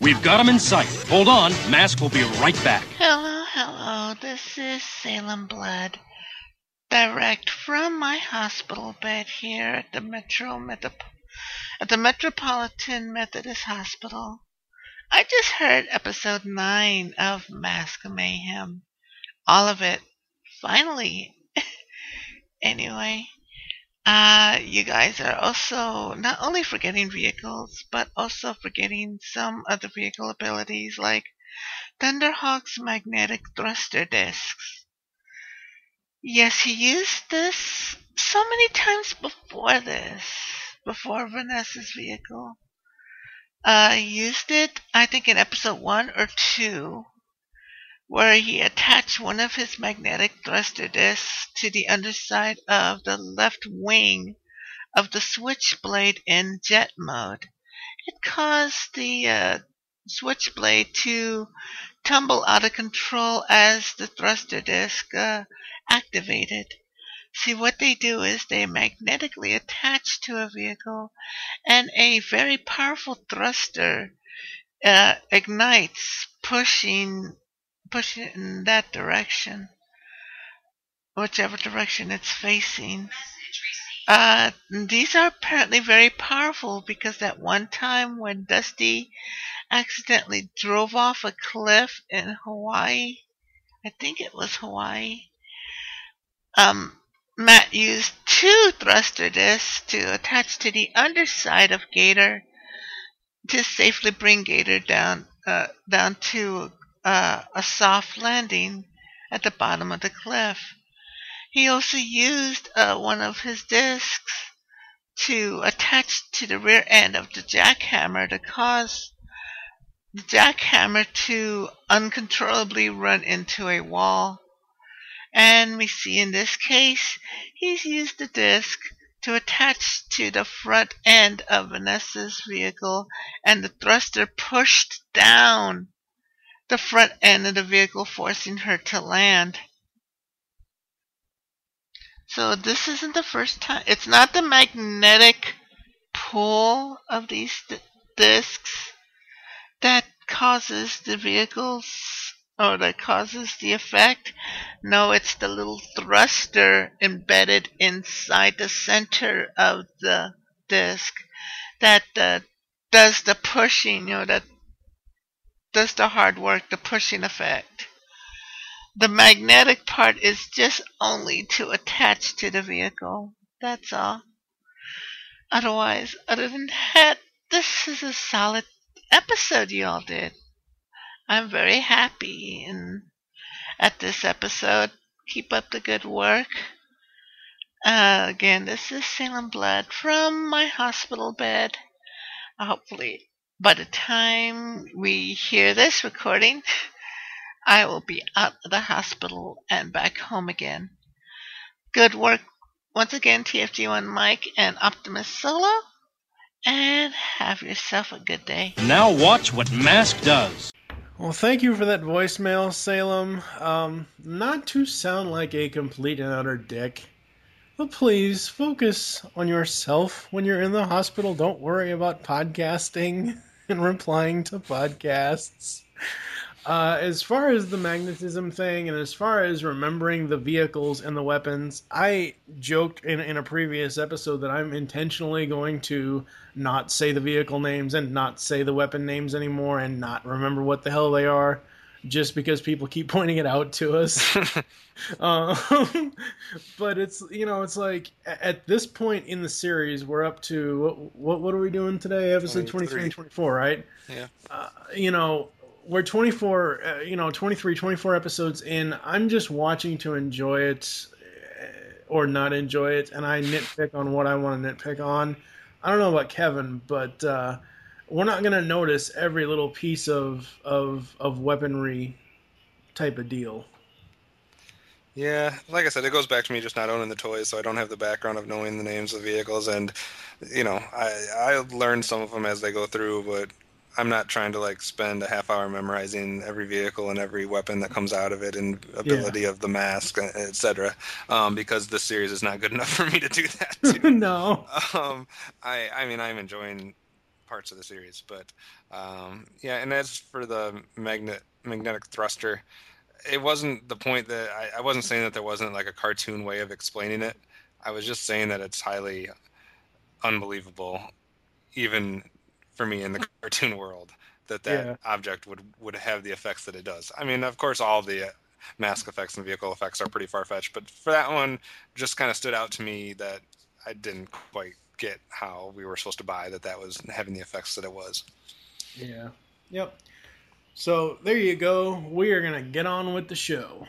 We've got them in sight. Hold on, Mask will be right back. Hello, this is Salem Blood, direct from my hospital bed here at the Metropolitan Methodist Hospital. I just heard episode 9 of Masked Mayhem. All of it. Finally. Anyway, you guys are also not only forgetting vehicles, but also forgetting some of the vehicle abilities like Thunderhawk's magnetic thruster discs. Yes, he used this so many times before Vanessa's vehicle. Used it, I think, in episode 1 or 2, where he attached one of his magnetic thruster discs to the underside of the left wing of the Switchblade in jet mode. It caused the Switchblade to tumble out of control as the thruster disc activated. See, what they do is they magnetically attach to a vehicle, and a very powerful thruster ignites, pushing it in that direction, whichever direction it's facing. These are apparently very powerful, because that one time when Dusty accidentally drove off a cliff in Hawaii, I think it was Hawaii, Matt used 2 thruster discs to attach to the underside of Gator to safely bring Gator down to a soft landing at the bottom of the cliff. He also used one of his discs to attach to the rear end of the jackhammer to cause the jackhammer to uncontrollably run into a wall. And we see in this case, he's used the disc to attach to the front end of Vanessa's vehicle, and the thruster pushed down the front end of the vehicle, forcing her to land. So this isn't the first time. It's not the magnetic pull of these discs that causes the vehicles, or that causes the effect. No, it's the little thruster embedded inside the center of the disc that does the pushing, that does the hard work, the pushing effect. The magnetic part is just only to attach to the vehicle. That's all. Otherwise, other than that, this is a solid episode you all did. I'm very happy at this episode. Keep up the good work. Again, this is Salem Blood from my hospital bed. Hopefully, by the time we hear this recording, I will be out of the hospital and back home again. Good work. Once again, TFG1 Mike and Optimus Solo. And have yourself a good day. Now watch what Mask does. Well, thank you for that voicemail, Salem. Not to sound like a complete and utter dick, but please focus on yourself when you're in the hospital. Don't worry about podcasting and replying to podcasts. As far as the magnetism thing and as far as remembering the vehicles and the weapons, I joked in a previous episode that I'm intentionally going to not say the vehicle names and not say the weapon names anymore and not remember what the hell they are, just because people keep pointing it out to us. But it's like at this point in the series, we're up to what are we doing today? Episode 23 and 24, right? Yeah. We're 23, 24 episodes in. I'm just watching to enjoy it or not enjoy it, and I nitpick on what I want to nitpick on. I don't know about Kevin, but we're not going to notice every little piece of weaponry type of deal. Yeah, like I said, it goes back to me just not owning the toys, so I don't have the background of knowing the names of vehicles, and, you know, I learn some of them as they go through, but I'm not trying to, like, spend a half hour memorizing every vehicle and every weapon that comes out of it and ability of the mask, etc., because this series is not good enough for me to do that, too. No. I mean, I'm enjoying parts of the series, but, yeah, and as for the magnetic thruster, it wasn't the point that I wasn't saying that there wasn't like a cartoon way of explaining it. I was just saying that it's highly unbelievable, even for me in the cartoon world, that object would have the effects that it does. I mean, of course, all the mask effects and vehicle effects are pretty far-fetched, but for that one, just kind of stood out to me that I didn't quite get how we were supposed to buy that was having the effects that it was. Yeah. Yep. So, there you go. We are going to get on with the show.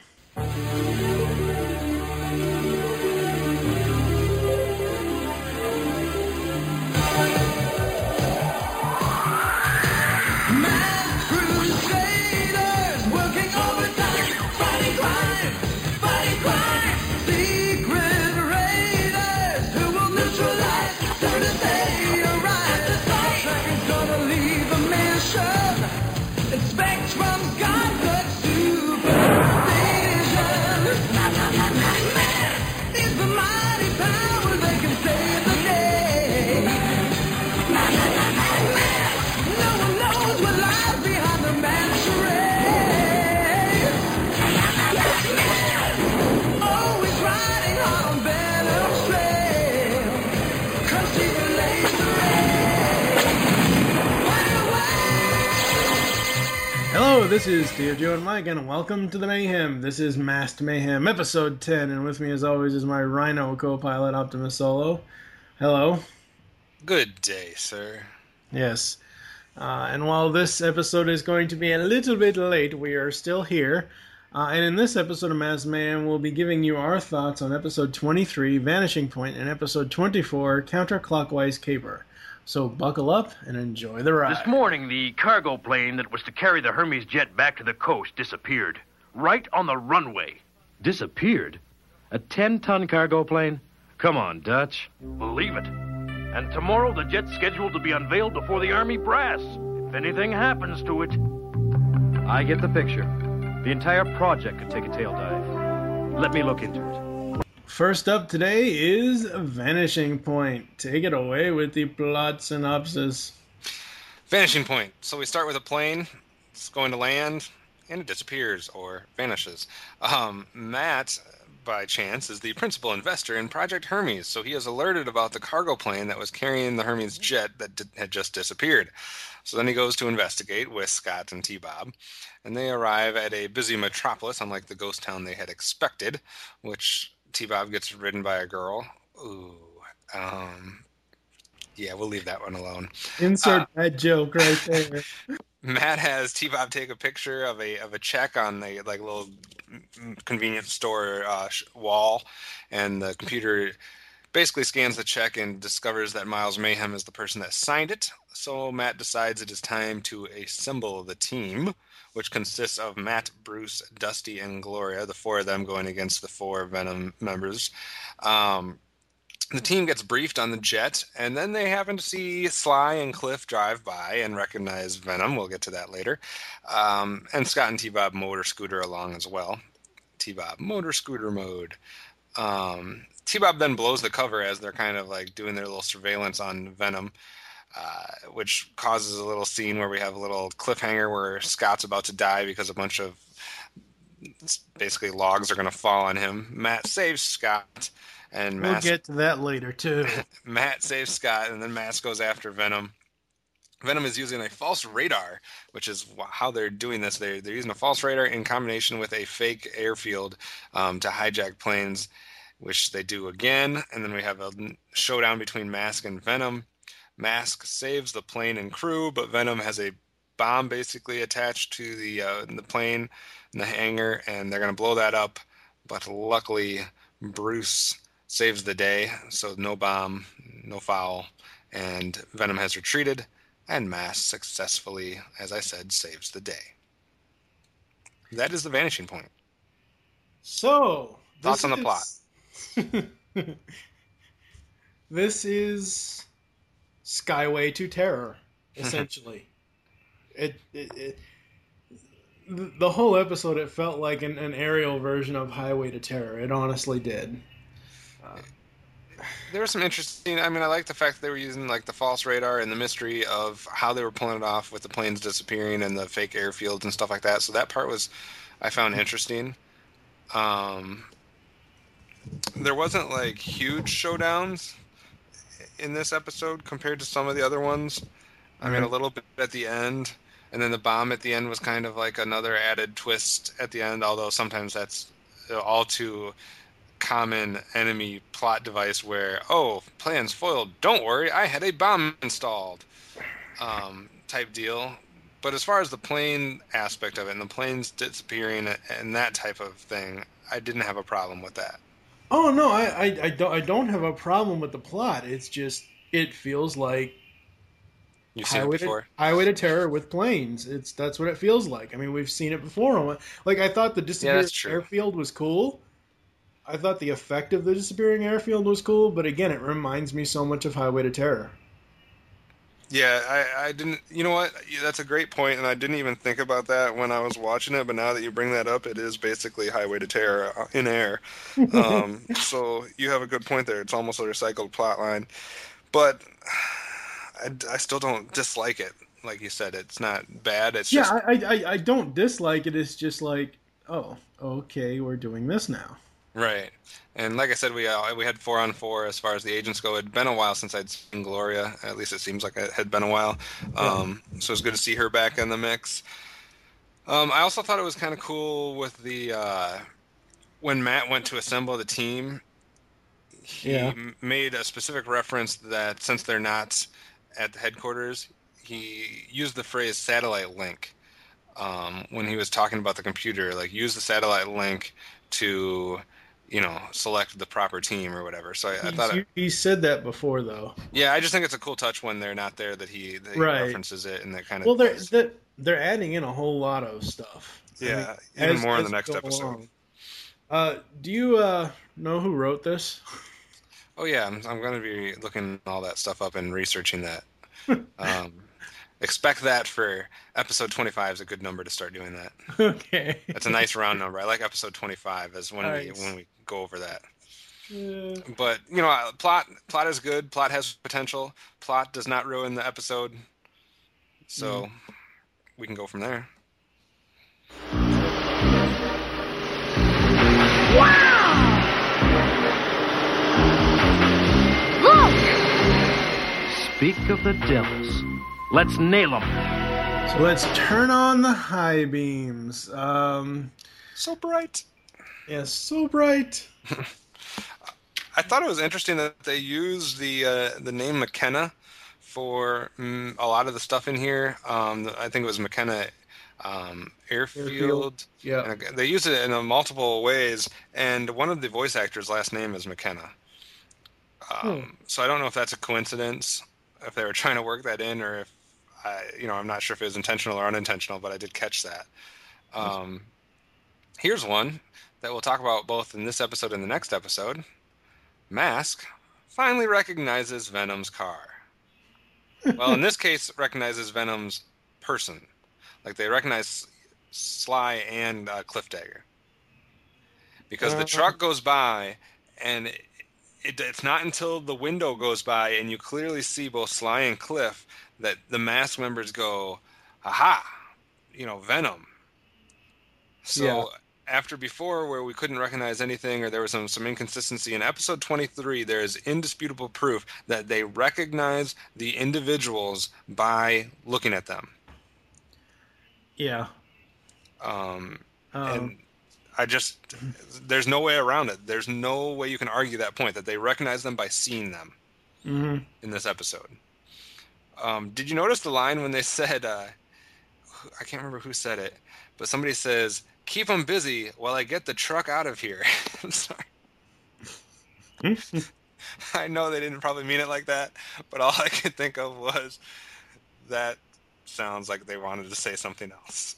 This is Steve, Joe, and Mike, and welcome to the Mayhem. This is Masked Mayhem, episode 10, and with me, as always, is my Rhino co-pilot, Optimus Solo. Hello. Good day, sir. Yes. And while this episode is going to be a little bit late, we are still here. And in this episode of Masked Mayhem, we'll be giving you our thoughts on episode 23, Vanishing Point, and episode 24, Counterclockwise Caper. So buckle up and enjoy the ride. This morning, the cargo plane that was to carry the Hermes jet back to the coast disappeared. Right on the runway. Disappeared? A 10-ton cargo plane? Come on, Dutch. Believe it. And tomorrow, the jet's scheduled to be unveiled before the Army brass. If anything happens to it. I get the picture. The entire project could take a tail dive. Let me look into it. First up today is Vanishing Point. Take it away with the plot synopsis. Vanishing Point. So we start with a plane. It's going to land, and it disappears or vanishes. Matt, by chance, is the principal investor in Project Hermes, so he is alerted about the cargo plane that was carrying the Hermes jet that had just disappeared. So then he goes to investigate with Scott and T-Bob, and they arrive at a busy metropolis, unlike the ghost town they had expected, which... T-Bob gets ridden by a girl. Ooh. Yeah, we'll leave that one alone. Insert that joke right there. Matt has T-Bob take a picture of a check on the like little convenience store wall, and the computer basically scans the check and discovers that Miles Mayhem is the person that signed it. So Matt decides it is time to assemble the team, which consists of Matt, Bruce, Dusty, and Gloria, the four of them going against the four Venom members. The team gets briefed on the jet, and then they happen to see Sly and Cliff drive by and recognize Venom. We'll get to that later. And Scott and T-Bob motor scooter along as well. T-Bob motor scooter mode. T-Bob then blows the cover as they're kind of like doing their little surveillance on Venom. Which causes a little scene where we have a little cliffhanger where Scott's about to die because a bunch of basically logs are going to fall on him. Matt saves Scott. And we'll get to that later, too. Matt saves Scott, and then Matt goes after Venom. Venom is using a false radar, which is how they're doing this. They're using a false radar in combination with a fake airfield to hijack planes, which they do again. And then we have a showdown between Mask and Venom. Mask saves the plane and crew, but Venom has a bomb basically attached to the plane and the hangar, and they're going to blow that up. But luckily, Bruce saves the day, so no bomb, no foul, and Venom has retreated. and Mass successfully, as I said, saves the day. That is the Vanishing Point. So, thoughts on the plot? This is Skyway to Terror, essentially. The whole episode, it felt like an aerial version of Highway to Terror. It honestly did. There was some interesting... I mean, I like the fact that they were using like the false radar and the mystery of how they were pulling it off with the planes disappearing and the fake airfields and stuff like that. So that part was, I found interesting. There wasn't like huge showdowns in this episode compared to some of the other ones. I mean, a little bit at the end. And then the bomb at the end was kind of like another added twist at the end, although sometimes that's all too common enemy plot device where, oh, plans foiled, don't worry, I had a bomb installed type deal. But as far as the plane aspect of it and the planes disappearing and that type of thing, I didn't have a problem with that. Oh, no, I don't have a problem with the plot. It's just it feels like you've seen it before. Highway to Terror with planes. That's what it feels like. I mean, we've seen it before. Like, I thought the disappearing airfield was cool. I thought the effect of the disappearing airfield was cool. But again, it reminds me so much of Highway to Terror. Yeah, I didn't... You know what? That's a great point, and I didn't even think about that when I was watching it. But now that you bring that up, it is basically Highway to Terror in air. So you have a good point there. It's almost a recycled plot line. But... I still don't dislike it. Like you said, it's not bad. It's just... I don't dislike it. It's just like, oh, okay, we're doing this now. Right. And like I said, we had 4-on-4 as far as the agents go. It had been a while since I'd seen Gloria. At least it seems like it had been a while. So it's good to see her back in the mix. I also thought it was kind of cool with the when Matt went to assemble the team, he made a specific reference that since they're not at the headquarters, he used the phrase satellite link when he was talking about the computer, like use the satellite link to, you know, select the proper team or whatever. So I thought he said that before though. Yeah. I just think it's a cool touch when they're not there that he references it and that kind of, well, they're adding in a whole lot of stuff. Yeah. I mean, even more in the next episode. Do you know who wrote this? Oh, yeah, I'm going to be looking all that stuff up and researching that. Expect that for episode 25 is a good number to start doing that. Okay. That's a nice round number. I like episode 25 as when we go over that. Yeah. But, you know, plot is good. Plot has potential. Plot does not ruin the episode. So we can go from there. Wow! Speak of the devils. Let's nail them. So let's turn on the high beams. So bright. Yes, so bright. I thought it was interesting that they used the name McKenna for a lot of the stuff in here. I think it was McKenna Airfield. Yeah. They used it in multiple ways, and one of the voice actors' last name is McKenna. So I don't know if that's a coincidence, if they were trying to work that in, or if I'm not sure if it was intentional or unintentional, but I did catch that. Here's one that we'll talk about both in this episode and the next episode. Mask finally recognizes Venom's car. Well, in this case, recognizes Venom's person. Like, they recognize Sly and Cliff Dagger. Because the truck goes by, and it's not until the window goes by and you clearly see both Sly and Cliff that the Mask members go, aha, you know, Venom. So after before where we couldn't recognize anything or there was some inconsistency, in episode 23 there is indisputable proof that they recognize the individuals by looking at them. Yeah. And I just, there's no way around it. There's no way you can argue that point, that they recognize them by seeing them in this episode. Did you notice the line when they said, I can't remember who said it, but somebody says, keep them busy while I get the truck out of here. I'm sorry. I know they didn't probably mean it like that, but all I could think of was that sounds like they wanted to say something else.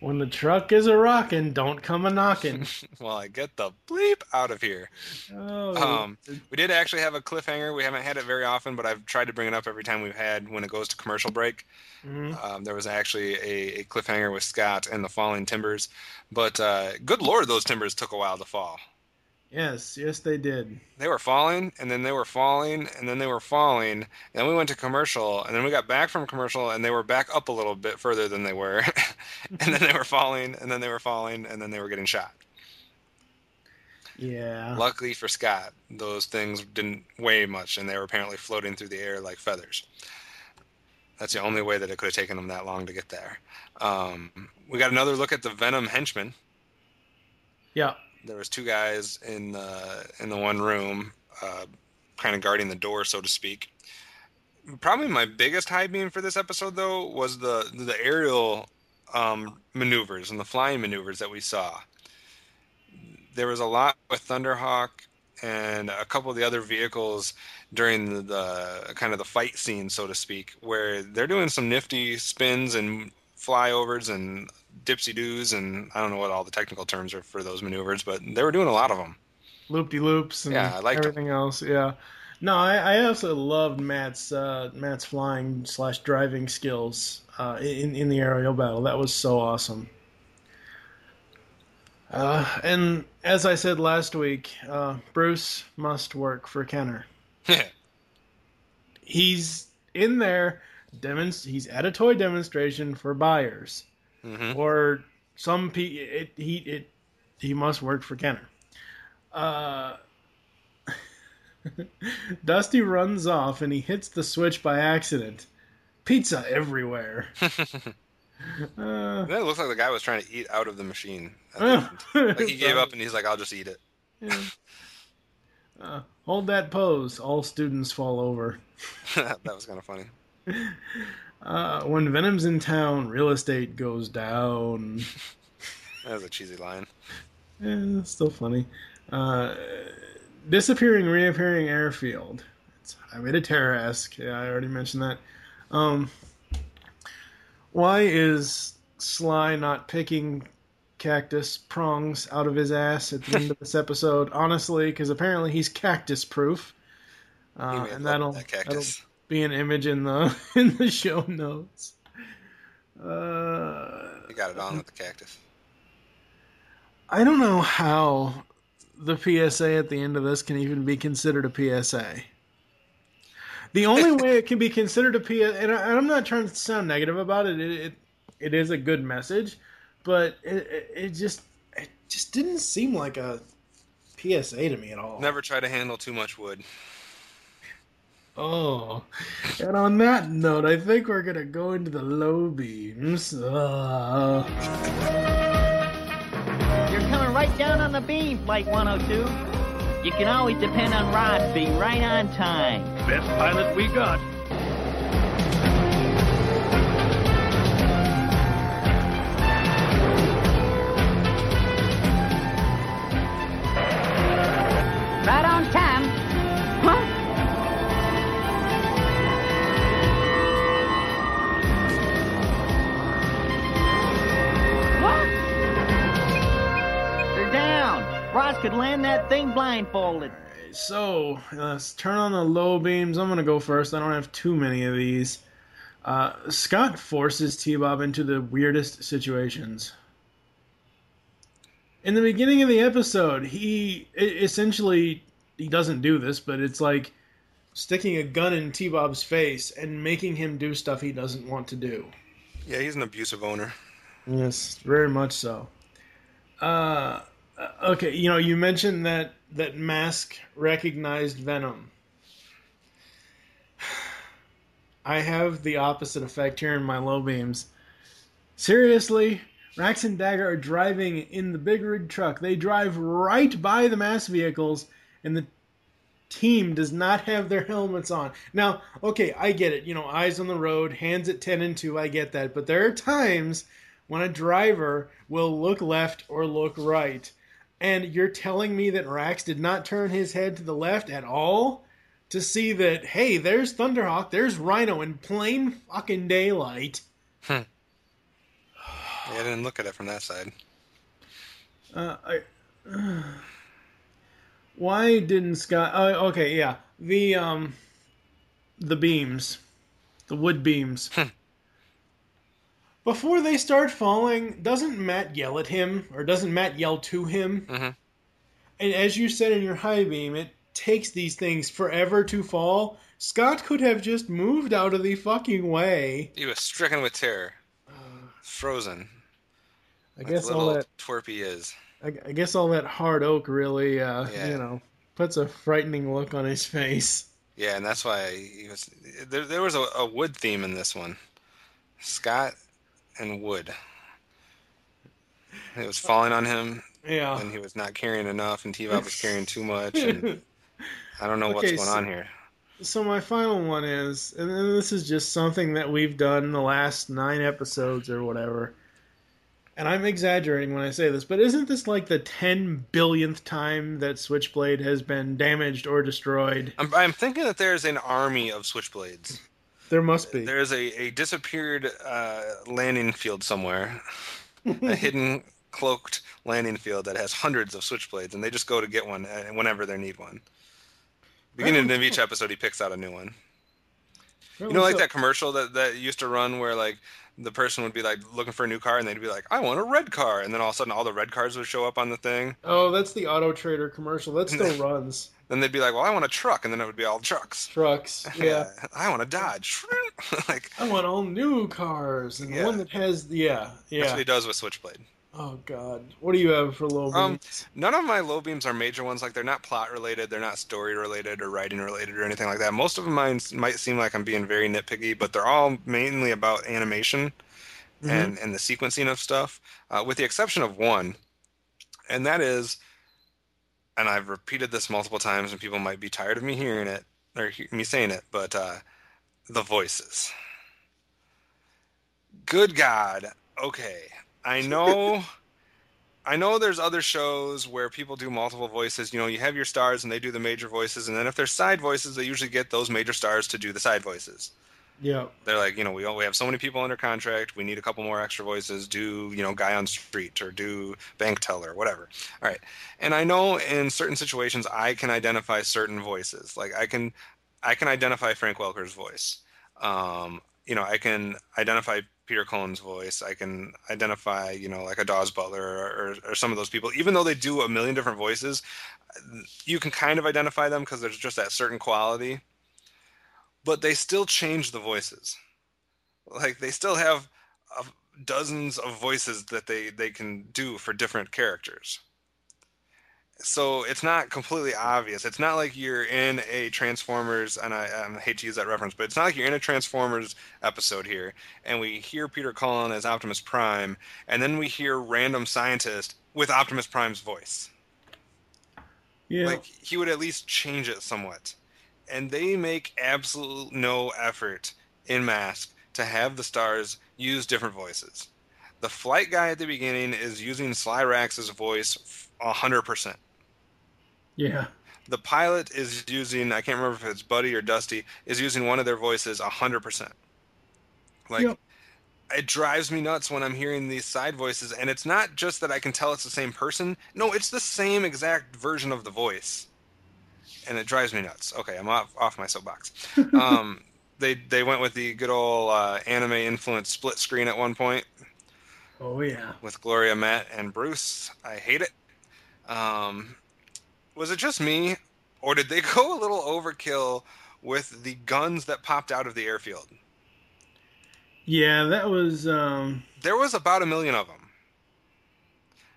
When the truck is a-rockin', don't come a-knockin'. Well, I get the bleep out of here. Oh. We did actually have a cliffhanger. We haven't had it very often, but I've tried to bring it up every time we've had when it goes to commercial break. Mm-hmm. There was actually a cliffhanger with Scott and the falling timbers. But good lord, those timbers took a while to fall. Yes, yes they did. They were falling, and then they were falling, and then they were falling, and then we went to commercial, and then we got back from commercial, and they were back up a little bit further than they were, and then they were falling, and then they were falling, and then they were getting shot. Yeah. Luckily for Scott, those things didn't weigh much, and they were apparently floating through the air like feathers. That's the only way that it could have taken them that long to get there. We got another look at the Venom henchman. Yeah. There was two guys in the one room, kind of guarding the door, so to speak. Probably my biggest high beam for this episode, though, was the aerial maneuvers and the flying maneuvers that we saw. There was a lot with Thunderhawk and a couple of the other vehicles during the kind of the fight scene, so to speak, where they're doing some nifty spins and flyovers and dipsy-doos, and I don't know what all the technical terms are for those maneuvers, but they were doing a lot of them. Loop-de-loops and yeah, everything else, yeah. No, I also loved Matt's flying/driving skills in the aerial battle. That was so awesome. And as I said last week, Bruce must work for Kenner. He's in there, he's at a toy demonstration for buyers. Mm-hmm. Or some he must work for Kenner. Dusty runs off and he hits the switch by accident. Pizza everywhere. It looks like the guy was trying to eat out of the machine. Like he gave up and he's like, "I'll just eat it." Yeah. Hold that pose. All students fall over. That was kind of funny. When Venom's in town, real estate goes down. That was a cheesy line. Yeah, it's still funny. Disappearing, reappearing airfield. It's Highway to Terror-esque. Yeah, I already mentioned that. Why is Sly not picking cactus prongs out of his ass at the end of this episode? Honestly, because apparently he's cactus-proof. And that'll be an image in the show notes. You got it on with the cactus. I don't know how the PSA at the end of this can even be considered a PSA. The only way it can be considered a PSA, and I'm not trying to sound negative about it. It is a good message, but it just didn't seem like a PSA to me at all. Never try to handle too much wood. Oh, and on that note, I think we're going to go into the low beams. You're coming right down on the beam, Flight 102. You can always depend on Rod's being right on time. Best pilot we got. Right on time. Ross could land that thing blindfolded. All right, so let's turn on the low beams. I'm going to go first. I don't have too many of these. Scott forces T-Bob into the weirdest situations. In the beginning of the episode, he doesn't do this, but it's like sticking a gun in T-Bob's face and making him do stuff he doesn't want to do. Yeah, he's an abusive owner. Yes, very much so. Okay, you know, you mentioned that Mask recognized Venom. I have the opposite effect here in my low beams. Seriously, Rax and Dagger are driving in the big rig truck. They drive right by the Mask vehicles, and the team does not have their helmets on. Now, okay, I get it. You know, eyes on the road, hands at 10 and 2, I get that. But there are times when a driver will look left or look right. And you're telling me that Rax did not turn his head to the left at all? to see that, hey, there's Thunderhawk, there's Rhino in plain fucking daylight. Hmm. Yeah, I didn't look at it from that side. Why didn't Scott... okay, yeah. The beams. The wood beams. Before they start falling, doesn't Matt yell at him? Or doesn't Matt yell to him? Mm-hmm. And as you said in your high beam, it takes these things forever to fall. Scott could have just moved out of the fucking way. He was stricken with terror. Frozen. I guess all that hard oak really, you know, puts a frightening look on his face. Yeah, and that's why he was... There was a wood theme in this one. Scott and wood. It was falling on him. Yeah. And he was not carrying enough, and T-Bob was carrying too much. And I don't know what's going on here. So my final one is, and this is just something that we've done in the last 9 episodes or whatever, and I'm exaggerating when I say this, but isn't this like the 10 billionth time that Switchblade has been damaged or destroyed? I'm thinking that there's an army of Switchblades. There must be. There's a disappeared landing field somewhere, a hidden cloaked landing field that has hundreds of Switchblades, and they just go to get one whenever they need one. Beginning of each episode, he picks out a new one. You know, like that commercial that used to run where, like, the person would be, like, looking for a new car, and they'd be like, I want a red car. And then all of a sudden, all the red cars would show up on the thing. Oh, that's the Auto Trader commercial. That still runs. Then they'd be like, well, I want a truck. And then it would be all trucks. Trucks, yeah. I want a Dodge. Like, I want all new cars. And the one that has, That's what he does with Switchblade. Oh, God. What do you have for low beams? None of my low beams are major ones. Like, they're not plot-related, they're not story-related or writing-related or anything like that. Most of mine might seem like I'm being very nitpicky, but they're all mainly about animation and the sequencing of stuff, with the exception of one. And that is, and I've repeated this multiple times, and people might be tired of me hearing it, or me saying it, but the voices. Good God. Okay. I know there's other shows where people do multiple voices. You know, you have your stars and they do the major voices. And then if there's side voices, they usually get those major stars to do the side voices. Yeah. They're like, you know, we have so many people under contract. We need a couple more extra voices. Do, you know, guy on street or do bank teller, whatever. All right. And I know in certain situations I can identify certain voices. Like I can identify Frank Welker's voice. You know, I can identify Peter Cullen's voice. I can identify, you know, like a Dawes Butler or some of those people. Even though they do a million different voices, you can kind of identify them because there's just that certain quality. But they still change the voices. Like, they still have dozens of voices that they can do for different characters. So it's not completely obvious. It's not like you're in a Transformers, and I hate to use that reference, but it's not like you're in a Transformers episode here, and we hear Peter Cullen as Optimus Prime, and then we hear random scientist with Optimus Prime's voice. Yeah. Like, he would at least change it somewhat. And they make absolute no effort in Mask to have the stars use different voices. The flight guy at the beginning is using Sly Rax's voice 100%. Yeah. The pilot is using, I can't remember if it's Buddy or Dusty, is using one of their voices 100%. Like, yep. It drives me nuts when I'm hearing these side voices, and it's not just that I can tell it's the same person. No, it's the same exact version of the voice. And it drives me nuts. Okay, I'm off my soapbox. They went with the good old anime-influenced split screen at one point. Oh, yeah. With Gloria, Matt, and Bruce. I hate it. Was it just me, or did they go a little overkill with the guns that popped out of the airfield? Yeah, that was... There was about 1 million of them.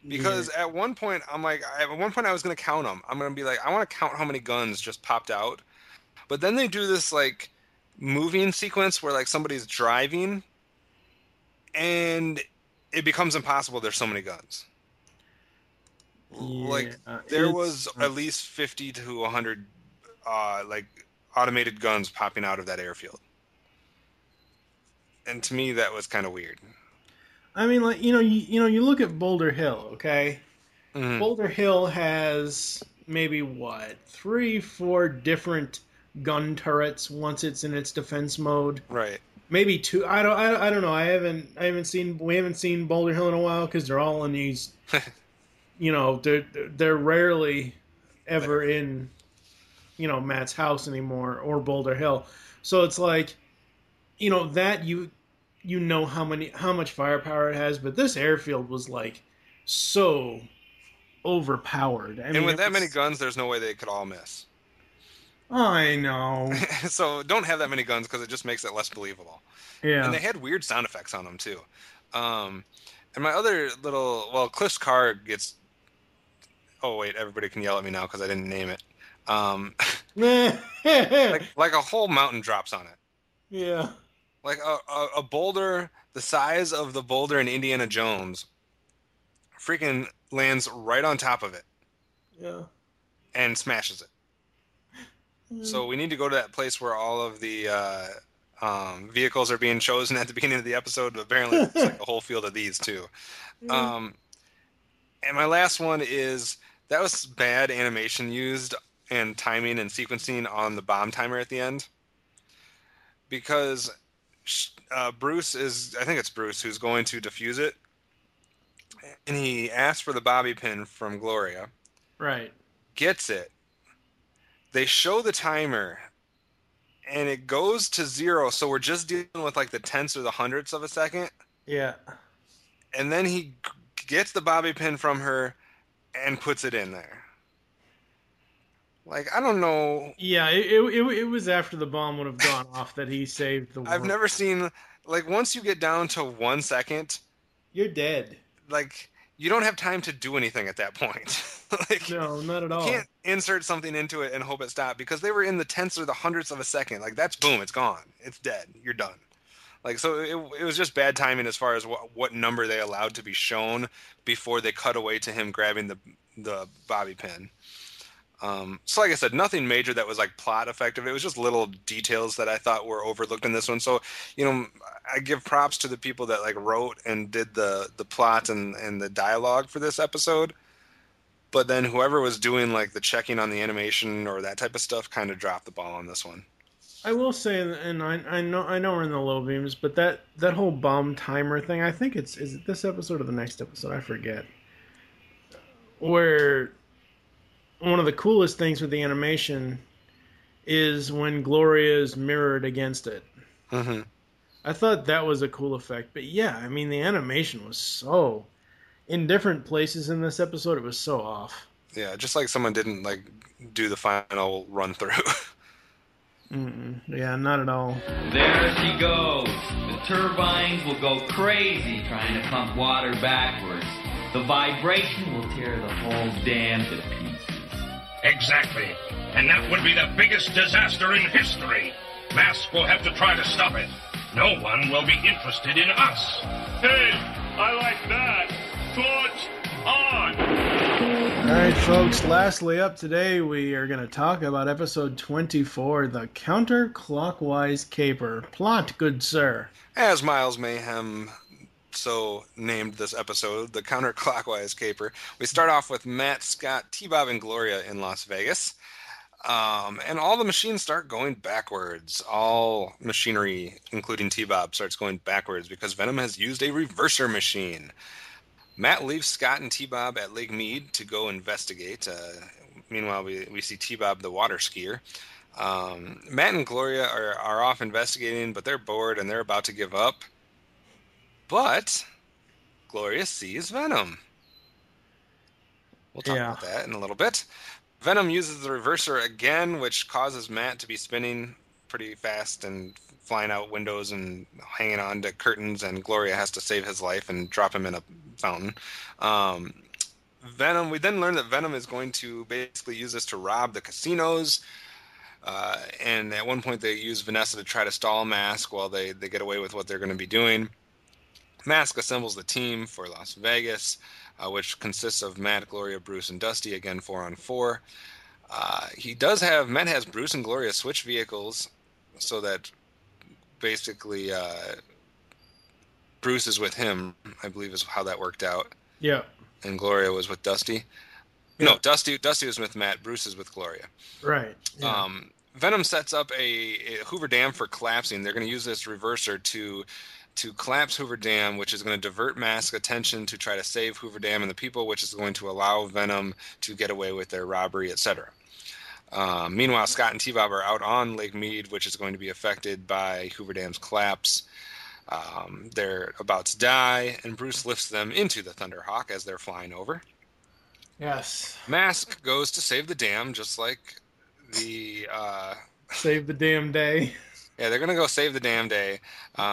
Because at one point, I was going to count them. I'm going to be like, I want to count how many guns just popped out. But then they do this, like, moving sequence where, like, somebody's driving, and it becomes impossible. There's so many guns. Yeah, like, there was at least 50 to 100 like automated guns popping out of that airfield, and to me that was kind of weird. I mean, like, you look at Boulder Hill, okay? Mm-hmm. Boulder Hill has maybe 3-4 different gun turrets once it's in its defense mode. Right. Maybe two. I don't know. We haven't seen Boulder Hill in a while because they're all in these. You know, they're rarely ever in, you know, Matt's house anymore or Boulder Hill. So it's like, you know, that you know how much firepower it has, but this airfield was like so overpowered. I mean, with that many guns, there's no way they could all miss. I know. So don't have that many guns because it just makes it less believable. Yeah. And they had weird sound effects on them, too. And my other little... Well, Cliff's car gets... Oh, wait, everybody can yell at me now because I didn't name it. Like a whole mountain drops on it. Yeah. Like a boulder the size of the boulder in Indiana Jones freaking lands right on top of it. Yeah. And smashes it. So we need to go to that place where all of the vehicles are being chosen at the beginning of the episode. Apparently, it's like a whole field of these, too. And my last one is, that was bad animation used and timing and sequencing on the bomb timer at the end. Because I think it's Bruce, who's going to defuse it. And he asks for the bobby pin from Gloria. Right. Gets it. They show the timer, and it goes to zero, so we're just dealing with, like, the tenths or the hundredths of a second. Yeah. And then he gets the bobby pin from her and puts it in there. Like, I don't know. Yeah, it was after the bomb would have gone off that he saved the world. I've never seen, like, once you get down to 1 second... You're dead. Like... You don't have time to do anything at that point. Like, no, not at all. You can't insert something into it and hope it stopped because they were in the tenths or the hundredths of a second. Like, that's boom, it's gone. It's dead. You're done. Like, so it was just bad timing as far as what number they allowed to be shown before they cut away to him grabbing the bobby pin. So like I said, nothing major that was like plot effective. It was just little details that I thought were overlooked in this one. So, you know, I give props to the people that like wrote and did the plot and the dialogue for this episode. But then whoever was doing like the checking on the animation or that type of stuff kind of dropped the ball on this one. I will say, and I know we're in the low beams, but that whole bomb timer thing, I think is it this episode or the next episode? I forget. Where... One of the coolest things with the animation is when Gloria is mirrored against it. Mm-hmm. I thought that was a cool effect. But yeah, I mean, the animation was so... In different places in this episode, it was so off. Yeah, just like someone didn't like do the final run-through. Yeah, not at all. There she goes. The turbines will go crazy trying to pump water backwards. The vibration will tear the whole dam to pieces. Exactly. And that would be the biggest disaster in history. Masks will have to try to stop it. No one will be interested in us. Hey, I like that. Torch on! All right, folks. Lastly up today, we are going to talk about episode 24, The Counterclockwise Caper. Plot, good sir. As Miles Mayhem so named this episode, The Counterclockwise Caper. We start off with Matt, Scott, T-Bob, and Gloria in Las Vegas. And all the machines start going backwards. All machinery, including T-Bob, starts going backwards because Venom has used a reverser machine. Matt leaves Scott and T-Bob at Lake Mead to go investigate. Meanwhile, we see T-Bob, the water skier. Matt and Gloria are off investigating, but they're bored and they're about to give up. But Gloria sees Venom. We'll talk about that in a little bit. Venom uses the reverser again, which causes Matt to be spinning pretty fast and flying out windows and hanging on to curtains, and Gloria has to save his life and drop him in a fountain. Venom. We then learn that Venom is going to basically use this to rob the casinos. And at one point they use Vanessa to try to stall Mask while they get away with what they're going to be doing. Mask assembles the team for Las Vegas, which consists of Matt, Gloria, Bruce, and Dusty, again 4-on-4. Matt has Bruce and Gloria switch vehicles so that basically Bruce is with him, I believe is how that worked out. Yeah. And Gloria was with Dusty. Yeah. No, Dusty was with Matt, Bruce is with Gloria. Right. Yeah. Venom sets up a Hoover Dam for collapsing. They're going to use this reverser to collapse Hoover Dam, which is going to divert Mask's attention to try to save Hoover Dam and the people, which is going to allow Venom to get away with their robbery, etc. Meanwhile, Scott and T-Bob are out on Lake Mead, which is going to be affected by Hoover Dam's collapse. They're about to die, and Bruce lifts them into the Thunderhawk as they're flying over. Yes. Mask goes to save the dam, just like the... Save the damn day. Yeah, they're going to go save the damn day,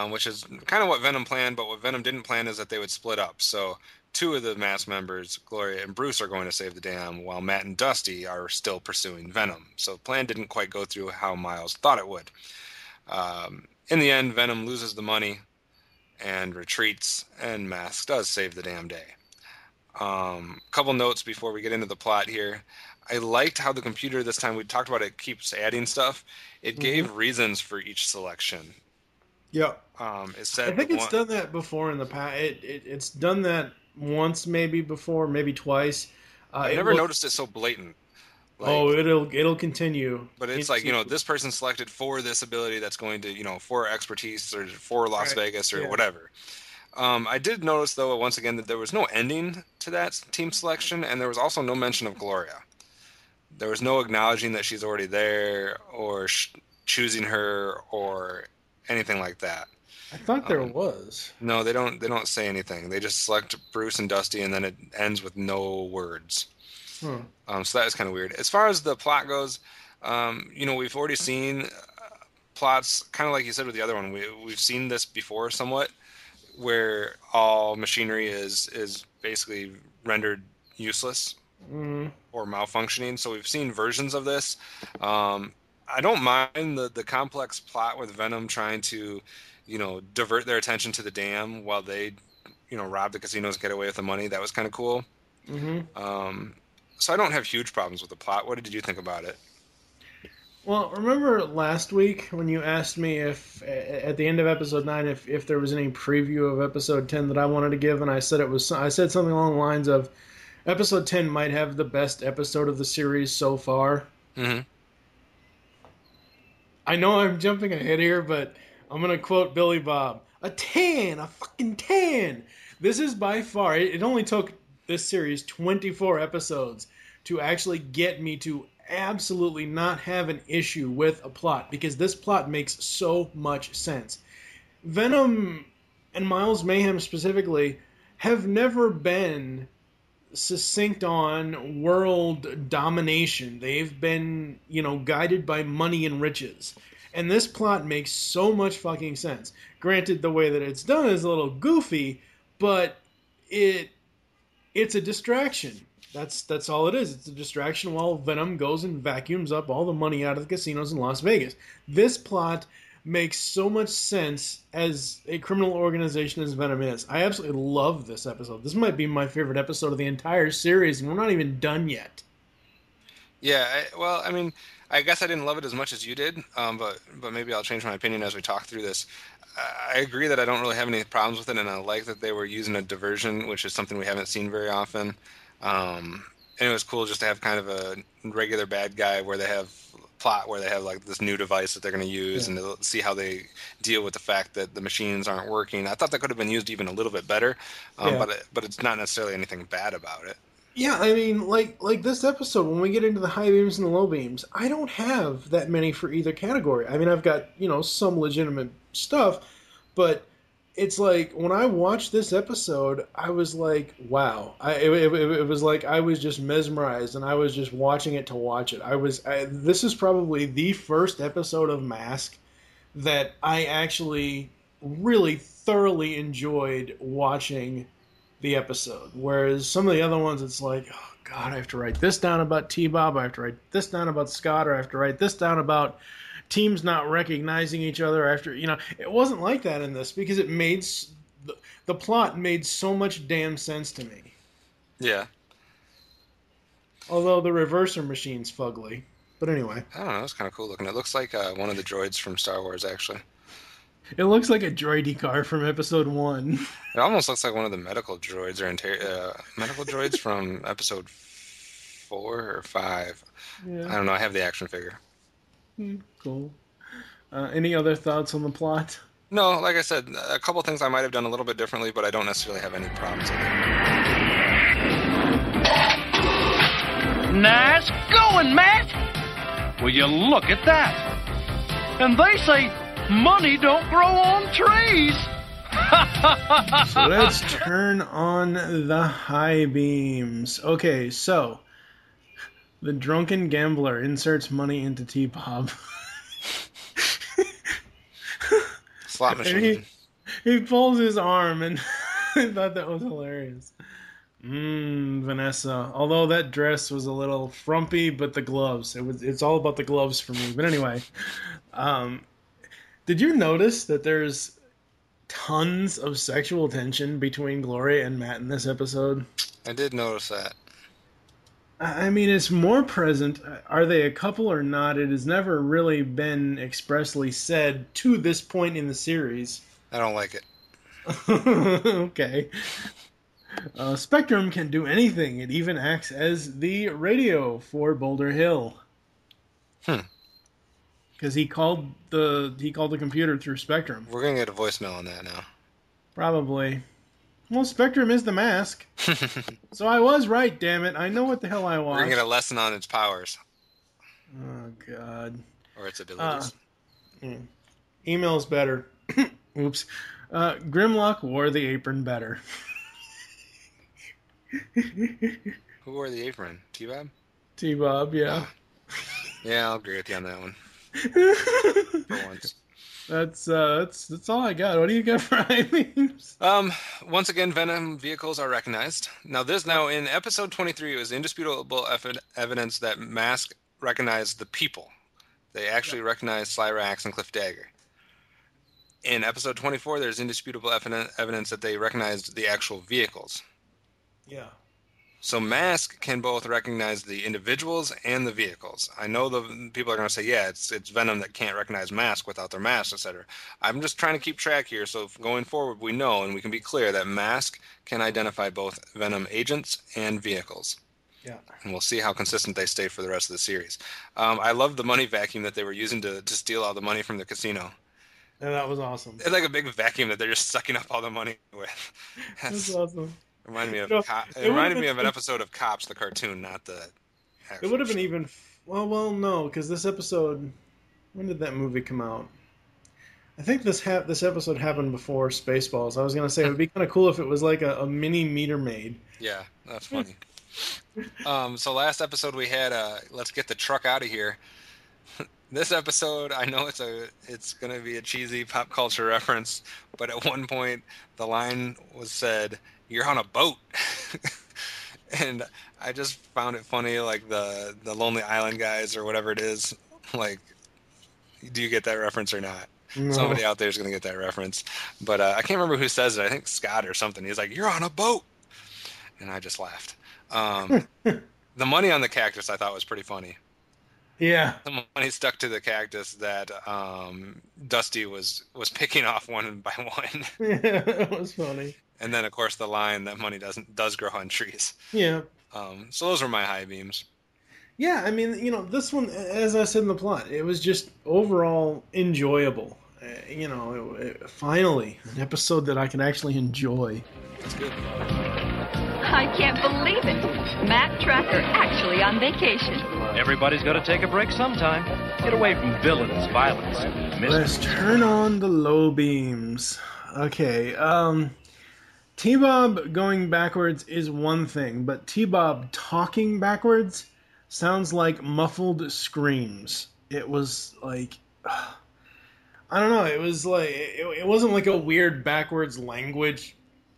which is kind of what Venom planned, but what Venom didn't plan is that they would split up. So two of the Mask members, Gloria and Bruce, are going to save the dam, while Matt and Dusty are still pursuing Venom. So the plan didn't quite go through how Miles thought it would. In the end, Venom loses the money and retreats, and Mask does save the damn day. Couple notes before we get into the plot here. I liked how the computer this time, we talked about it, keeps adding stuff. It gave reasons for each selection. Yep. It said I think it's done that before in the past. It's done that once maybe before, maybe twice. I never noticed it so blatant. Like, it'll continue. But it's like, you know, this person selected for this ability that's going to, you know, for expertise or for Las Vegas or whatever. I did notice, though, once again, that there was no ending to that team selection, and there was also no mention of Gloria. There was no acknowledging that she's already there or choosing her or anything like that. I thought there was. No, they don't say anything. They just select Bruce and Dusty, and then it ends with no words. So that was kind of weird. As far as the plot goes, you know, we've already seen plots, kind of like you said with the other one. We've seen this before somewhat, where all machinery is basically rendered useless or malfunctioning. So we've seen versions of this. I don't mind the complex plot with Venom trying to, you know, divert their attention to the dam while they, you know, rob the casinos and get away with the money. That was kind of cool. So I don't have huge problems with the plot. What did you think about it? Well, remember last week when you asked me if, at the end of episode 9, if there was any preview of episode 10 that I wanted to give, and I said something along the lines of, episode 10 might have the best episode of the series so far. Mm-hmm. I know I'm jumping ahead here, but I'm going to quote Billy Bob. A fucking 10! This is by far, it only took this series 24 episodes to actually get me to absolutely not have an issue with a plot, because this plot makes so much sense. Venom and Miles Mayhem specifically have never been succinct on world domination. They've been, you know, guided by money and riches. And this plot makes so much fucking sense. Granted, the way that it's done is a little goofy, but it's a distraction. That's all it is. It's a distraction while Venom goes and vacuums up all the money out of the casinos in Las Vegas. This plot makes so much sense as a criminal organization as Venom is. I absolutely love this episode. This might be my favorite episode of the entire series, and we're not even done yet. Yeah, well, I mean, I guess I didn't love it as much as you did, but maybe I'll change my opinion as we talk through this. I agree that I don't really have any problems with it, and I like that they were using a diversion, which is something we haven't seen very often. And it was cool just to have kind of a regular bad guy where they have plot where they have like this new device that they're going to use and they'll see how they deal with the fact that the machines aren't working. I thought that could have been used even a little bit better, but it's not necessarily anything bad about it. Yeah, I mean, like this episode, when we get into the high beams and the low beams, I don't have that many for either category. I mean, I've got, you know, some legitimate stuff, but it's like, when I watched this episode, I was like, wow. It was like I was just mesmerized, and I was just watching it to watch it. This is probably the first episode of Mask that I actually really thoroughly enjoyed watching the episode. Whereas some of the other ones, it's like, oh, God, I have to write this down about T-Bob, I have to write this down about Scott, or I have to write this down about teams not recognizing each other after, you know, it wasn't like that in this because it made the plot made so much damn sense to me. Yeah. Although the reverser machine's fugly, but anyway. I don't know. It's kind of cool looking. It looks like one of the droids from Star Wars, actually. It looks like a droidy car from Episode 1. It almost looks like one of the medical droids or medical droids from Episode 4 or 5. Yeah. I don't know. I have the action figure. Cool. Any other thoughts on the plot? No, like I said, a couple things I might have done a little bit differently, but I don't necessarily have any problems with it. Nice going, Matt! Will you look at that? And they say money don't grow on trees! So let's turn on the high beams. Okay, so the drunken gambler inserts money into T-Bob. Slot machine. He pulls his arm, and I thought that was hilarious. Vanessa. Although that dress was a little frumpy, but the gloves. It's all about the gloves for me. But anyway, did you notice that there's tons of sexual tension between Gloria and Matt in this episode? I did notice that. I mean, it's more present. Are they a couple or not? It has never really been expressly said to this point in the series. I don't like it. Okay. Spectrum can do anything. It even acts as the radio for Boulder Hill. Because he called the computer through Spectrum. We're going to get a voicemail on that now. Probably. Well, Spectrum is the mask. So I was right, damn it. I know what the hell I watched. We're going to get a lesson on its powers. Oh, God. Or its abilities. Email's better. Oops. Grimlock wore the apron better. Who wore the apron? T-Bob? T-Bob, yeah. Yeah, I'll agree with you on that one. That's all I got. What do you got for I-beams? Once again, Venom vehicles are recognized. Now in episode 23, it was indisputable evidence that Mask recognized the people. They actually recognized Sly, Rax, and Cliff Dagger. In episode 24, there's indisputable evidence that they recognized the actual vehicles. Yeah. So Mask can both recognize the individuals and the vehicles. I know the people are going to say, yeah, it's Venom that can't recognize Mask without their mask, etc. I'm just trying to keep track here, so going forward we know and we can be clear that Mask can identify both Venom agents and vehicles. Yeah. And we'll see how consistent they stay for the rest of the series. I love the money vacuum that they were using to steal all the money from the casino. And that was awesome. It's like a big vacuum that they're just sucking up all the money with. That's awesome. It reminded me of an episode of Cops, the cartoon, not the actual. It would have been even... Well, no, because this episode... When did that movie come out? I think this episode happened before Spaceballs. I was going to say it would be kind of cool if it was like a mini Meter Maid. Yeah, that's funny. So last episode we had Let's Get the Truck Out of Here. This episode, I know it's going to be a cheesy pop culture reference, but at one point the line was said... You're on a boat. And I just found it funny, like the Lonely Island guys or whatever it is. Like, do you get that reference or not? No. Somebody out there is going to get that reference. But I can't remember who says it. I think Scott or something. He's like, you're on a boat. And I just laughed. The money on the cactus I thought was pretty funny. Yeah. The money stuck to the cactus that Dusty was picking off one by one. Yeah, that was funny. And then, of course, the line that money does grow on trees. Yeah. So those were my high beams. Yeah, I mean, this one, as I said in the plot, it was just overall enjoyable. Finally, an episode that I can actually enjoy. That's good. I can't believe it. Matt Tracker actually on vacation. Everybody's got to take a break sometime. Get away from villains, violence, and misery. Let's turn on the low beams. Okay, T-Bob going backwards is one thing, but T-Bob talking backwards sounds like muffled screams. It was like, I don't know, it was like, it wasn't like a weird backwards language.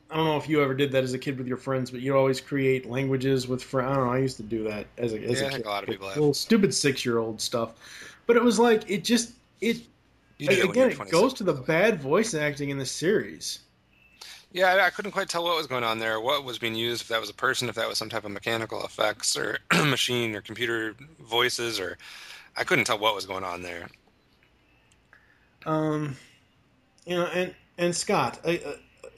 I don't know if you ever did that as a kid with your friends, but you always create languages with friends. I don't know, I used to do that as a kid. I think a lot of people have. Little stupid 6-year-old stuff. But it was like, it goes to the bad voice acting in the series. Yeah, I couldn't quite tell what was going on there, what was being used, if that was a person, if that was some type of mechanical effects or machine or computer voices, or I couldn't tell what was going on there. And Scott,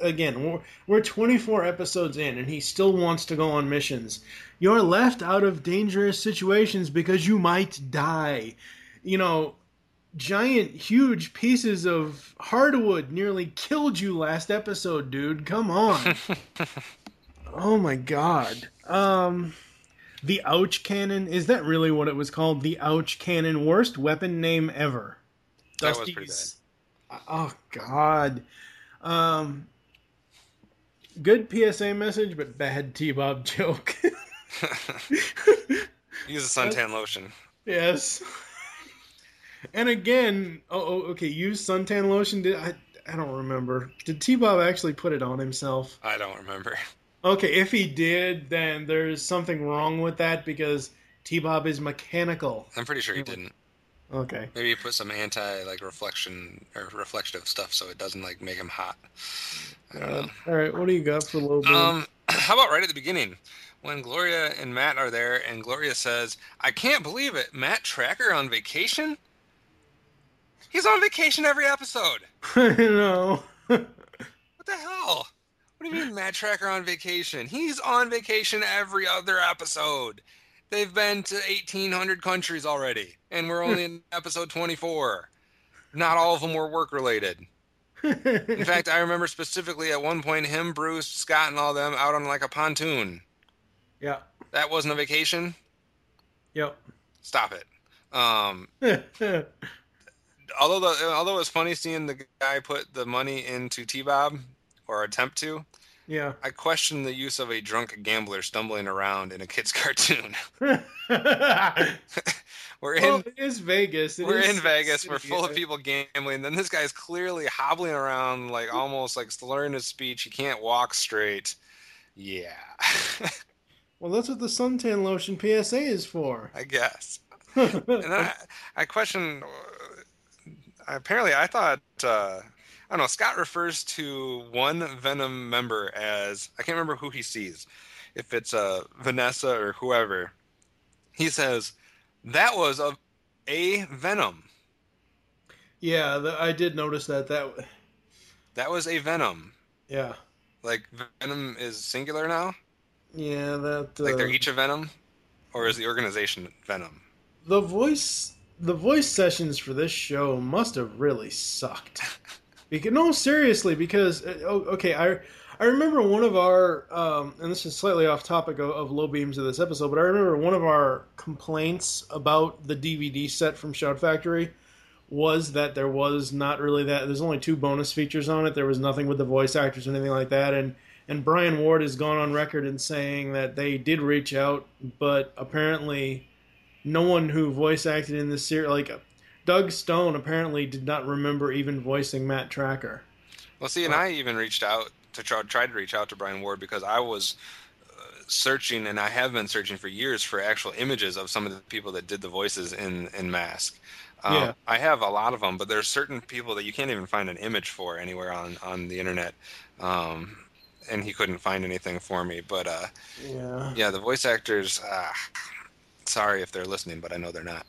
again, we're 24 episodes in, and he still wants to go on missions. You're left out of dangerous situations because you might die. you know, giant, huge pieces of hardwood nearly killed you last episode, dude. Come on. Oh, my God. The Ouch Cannon. Is that really what it was called? The Ouch Cannon. Worst weapon name ever. That Dusty's. Was pretty bad. Oh, God. Good PSA message, but bad T-Bob joke. Use a suntan lotion. Yes. And again, okay, use suntan lotion. I don't remember. Did T-Bob actually put it on himself? I don't remember. Okay, if he did, then there's something wrong with that because T-Bob is mechanical. I'm pretty sure he didn't. Okay. Maybe he put some reflection or reflective stuff so it doesn't make him hot. I don't know. All right, what do you got for low blow? How about right at the beginning when Gloria and Matt are there and Gloria says, "I can't believe it, Matt Tracker on vacation? He's on vacation every episode." I know. What the hell? What do you mean, Matt Tracker on vacation? He's on vacation every other episode. They've been to 1,800 countries already, and we're only in episode 24. Not all of them were work-related. In fact, I remember specifically at one point him, Bruce, Scott, and all them out on a pontoon. Yeah. That wasn't a vacation? Yep. Stop it. Although it was funny seeing the guy put the money into T-Bob, or attempt to. Yeah. I question the use of a drunk gambler stumbling around in a kid's cartoon. It is Vegas. We're in Vegas. We're full of people gambling. Then this guy's clearly hobbling around, almost slurring his speech. He can't walk straight. Yeah. Well, that's what the suntan lotion PSA is for. I guess. And then I question... Apparently, I thought... I don't know, Scott refers to one Venom member as, I can't remember who he sees, if it's Vanessa or whoever. He says, "That was a Venom." Yeah, I did notice that. That was a Venom. Yeah. Venom is singular now? Yeah, that... they're each a Venom? Or is the organization Venom? The voice sessions for this show must have really sucked. No, seriously, because, okay, I remember one of our, and this is slightly off topic of low beams of this episode, but I remember one of our complaints about the DVD set from Shout Factory was that there was not really that, there's only two bonus features on it, there was nothing with the voice actors or anything like that, and Brian Ward has gone on record in saying that they did reach out, but apparently no one who voice acted in this series, Doug Stone apparently did not remember even voicing Matt Tracker. Well, see, and I even reached out to try to reach out to Brian Ward because I was searching, and I have been searching for years for actual images of some of the people that did the voices in Mask. Yeah. I have a lot of them, but there's certain people that you can't even find an image for anywhere on the internet. And he couldn't find anything for me. But yeah, the voice actors. Sorry if they're listening, but I know they're not.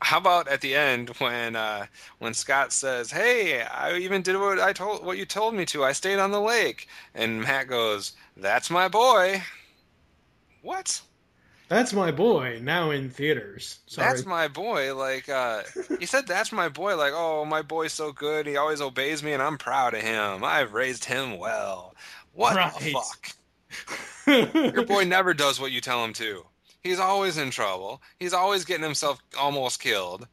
How about at the end when Scott says, "Hey, I even did what you told me to. I stayed on the lake." And Matt goes, "That's my boy." What? That's my boy. Now in theaters. Sorry. That's my boy. He said, "That's my boy." Oh, my boy's so good. He always obeys me, and I'm proud of him. I've raised him well. What the fuck? Your boy never does what you tell him to. He's always in trouble. He's always getting himself almost killed.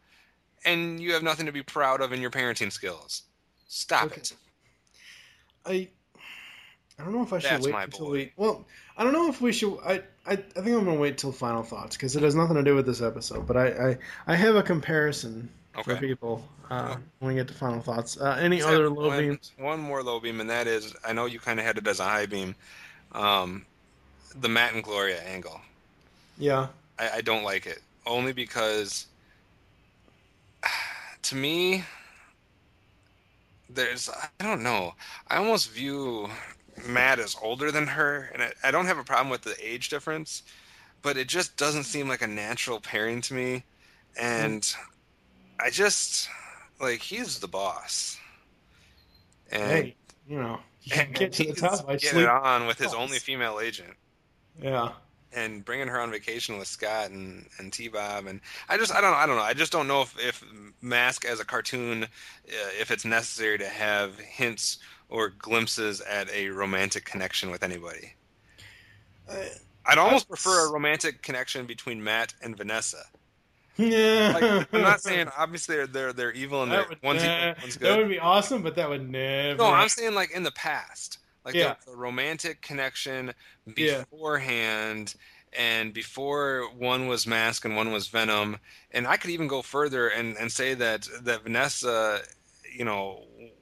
And you have nothing to be proud of in your parenting skills. Stop it. I don't know if I should wait until we... Well, I don't know if we should... I think I'm going to wait till final thoughts, because it has nothing to do with this episode. But I have a comparison for people when we get to final thoughts. Any other low beams? One more low beam, and that is... I know you kind of had it as a high beam. The Matt and Gloria angle. Yeah. I don't like it. Only because, to me, I don't know. I almost view Matt as older than her, and I don't have a problem with the age difference, but it just doesn't seem like a natural pairing to me. And I just, he's the boss. And, hey, you know, you get to the top. He's getting it on with his only female agent. Yeah. and bringing her on vacation with Scott and T-Bob, and I don't know. I just don't know if Mask as a cartoon, if it's necessary to have hints or glimpses at a romantic connection with anybody. I'd almost prefer a romantic connection between Matt and Vanessa. Yeah, like, I'm not saying obviously they're evil and one's good. That would be awesome, but that would never. No, I'm saying like in the past. Like the romantic connection beforehand, and before one was Mask and one was Venom. And I could even go further and say that Vanessa,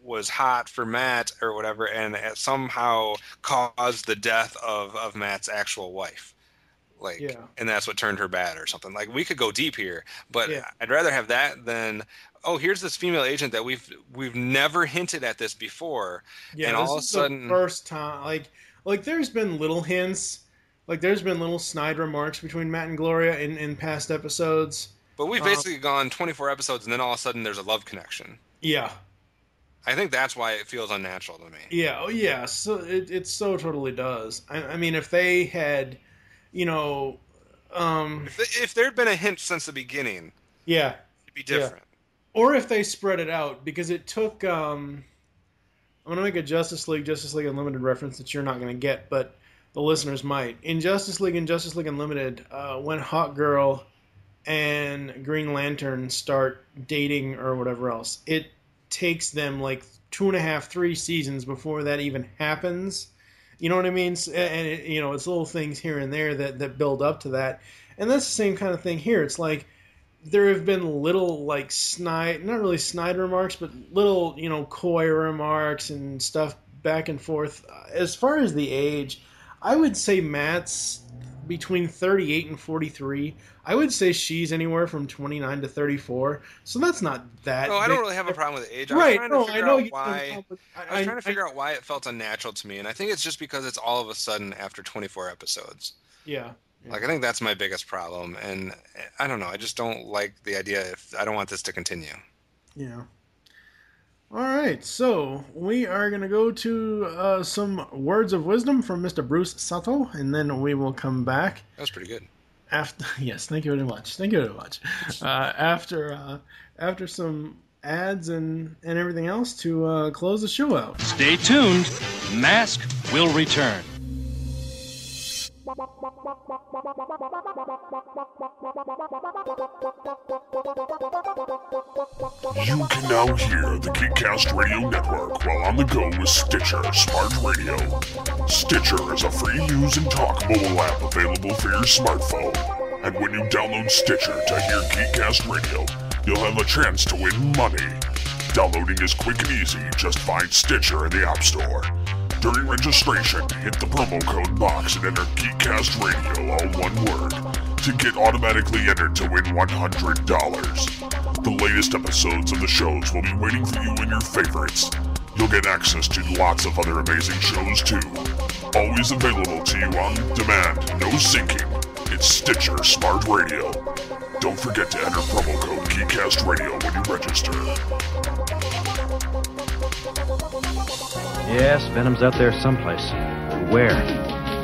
was hot for Matt or whatever, and somehow caused the death of Matt's actual wife. And that's what turned her bad or something. Like, we could go deep here, but I'd rather have that than, here's this female agent that we've never hinted at this before. Yeah, and all of a sudden, the first time, like there's been little hints, like there's been little snide remarks between Matt and Gloria in past episodes. But we've basically gone 24 episodes, and then all of a sudden there's a love connection. Yeah, I think that's why it feels unnatural to me. Yeah, so it so totally does. I mean, if they had. If there had been a hint since the beginning, it'd be different. Yeah. Or if they spread it out, because it took. I'm gonna make a Justice League Unlimited reference that you're not gonna get, but the listeners might. In Justice League Unlimited, when Hawk Girl and Green Lantern start dating or whatever else, it takes them like 2.5, 3 seasons before that even happens. You know what I mean? And, it's little things here and there that build up to that. And that's the same kind of thing here. It's like there have been little, like, snide, not really snide remarks, but little, coy remarks and stuff back and forth. As far as the age, I would say Matt's between 38 and 43. I would say she's anywhere from 29 to 34. So that's not that. No, I don't really have a problem with age. Right? No, I know. I was trying to figure out why it felt unnatural to me, and I think it's just because it's all of a sudden after 24 episodes. Yeah. Like, I think that's my biggest problem, and I don't know. I just don't like the idea. I don't want this to continue. Yeah. All right, so we are going to go to some words of wisdom from Mr. Bruce Sato, and then we will come back. That was pretty good. Yes, thank you very much. Thank you very much. After some ads and everything else to close the show out. Stay tuned. Mask will return. You can now hear the Geekcast Radio Network while on the go with Stitcher Smart Radio. Stitcher is a free use and talk mobile app available for your smartphone. And when you download Stitcher to hear Geekcast Radio, you'll have a chance to win money. Downloading is quick and easy. Just find Stitcher in the App Store. During registration, hit the promo code box and enter Geekcast Radio, all one word, to get automatically entered to win $100. The latest episodes of the shows will be waiting for you in your favorites. You'll get access to lots of other amazing shows, too. Always available to you on demand, no syncing. It's Stitcher Smart Radio. Don't forget to enter promo code Geekcast Radio when you register. Yes, Venom's out there someplace. Where?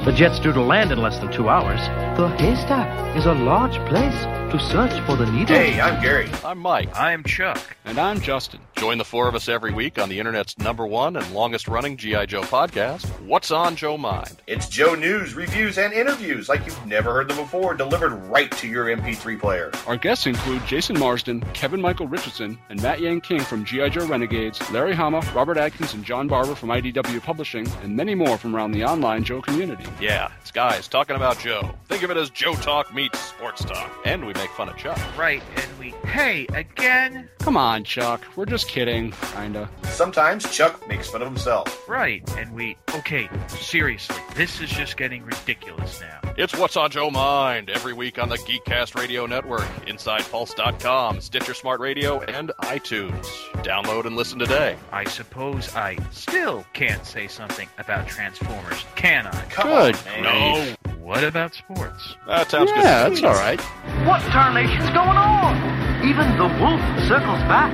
The jet's due to land in less than 2 hours. The haystack is a large place to search for the needle. Hey, I'm Gary. I'm Mike. I'm Chuck. And I'm Justin. Join the four of us every week on the Internet's #1 and longest-running G.I. Joe podcast, What's on Joe Mind? It's Joe news, reviews, and interviews like you've never heard them before, delivered right to your MP3 player. Our guests include Jason Marsden, Kevin Michael Richardson, and Matt Yang King from G.I. Joe Renegades, Larry Hama, Robert Adkins, and John Barber from IDW Publishing, and many more from around the online Joe community. Yeah, it's guys talking about Joe. Think of it as Joe Talk meets Sports Talk. And we make fun of Chuck. Right, and hey, again? Come on, Chuck. We're just kidding, kinda. Sometimes Chuck makes fun of himself. Right, and okay, seriously, this is just getting ridiculous now. It's What's on Joe Mind, every week on the Geekcast Radio Network, InsidePulse.com, Stitcher Smart Radio, and iTunes. Download and listen today. I suppose I still can't say something about Transformers, can I? Good. No. What about sports? That sounds good. Yeah, that's all right. What tarnation's going on? Even the wolf circles back,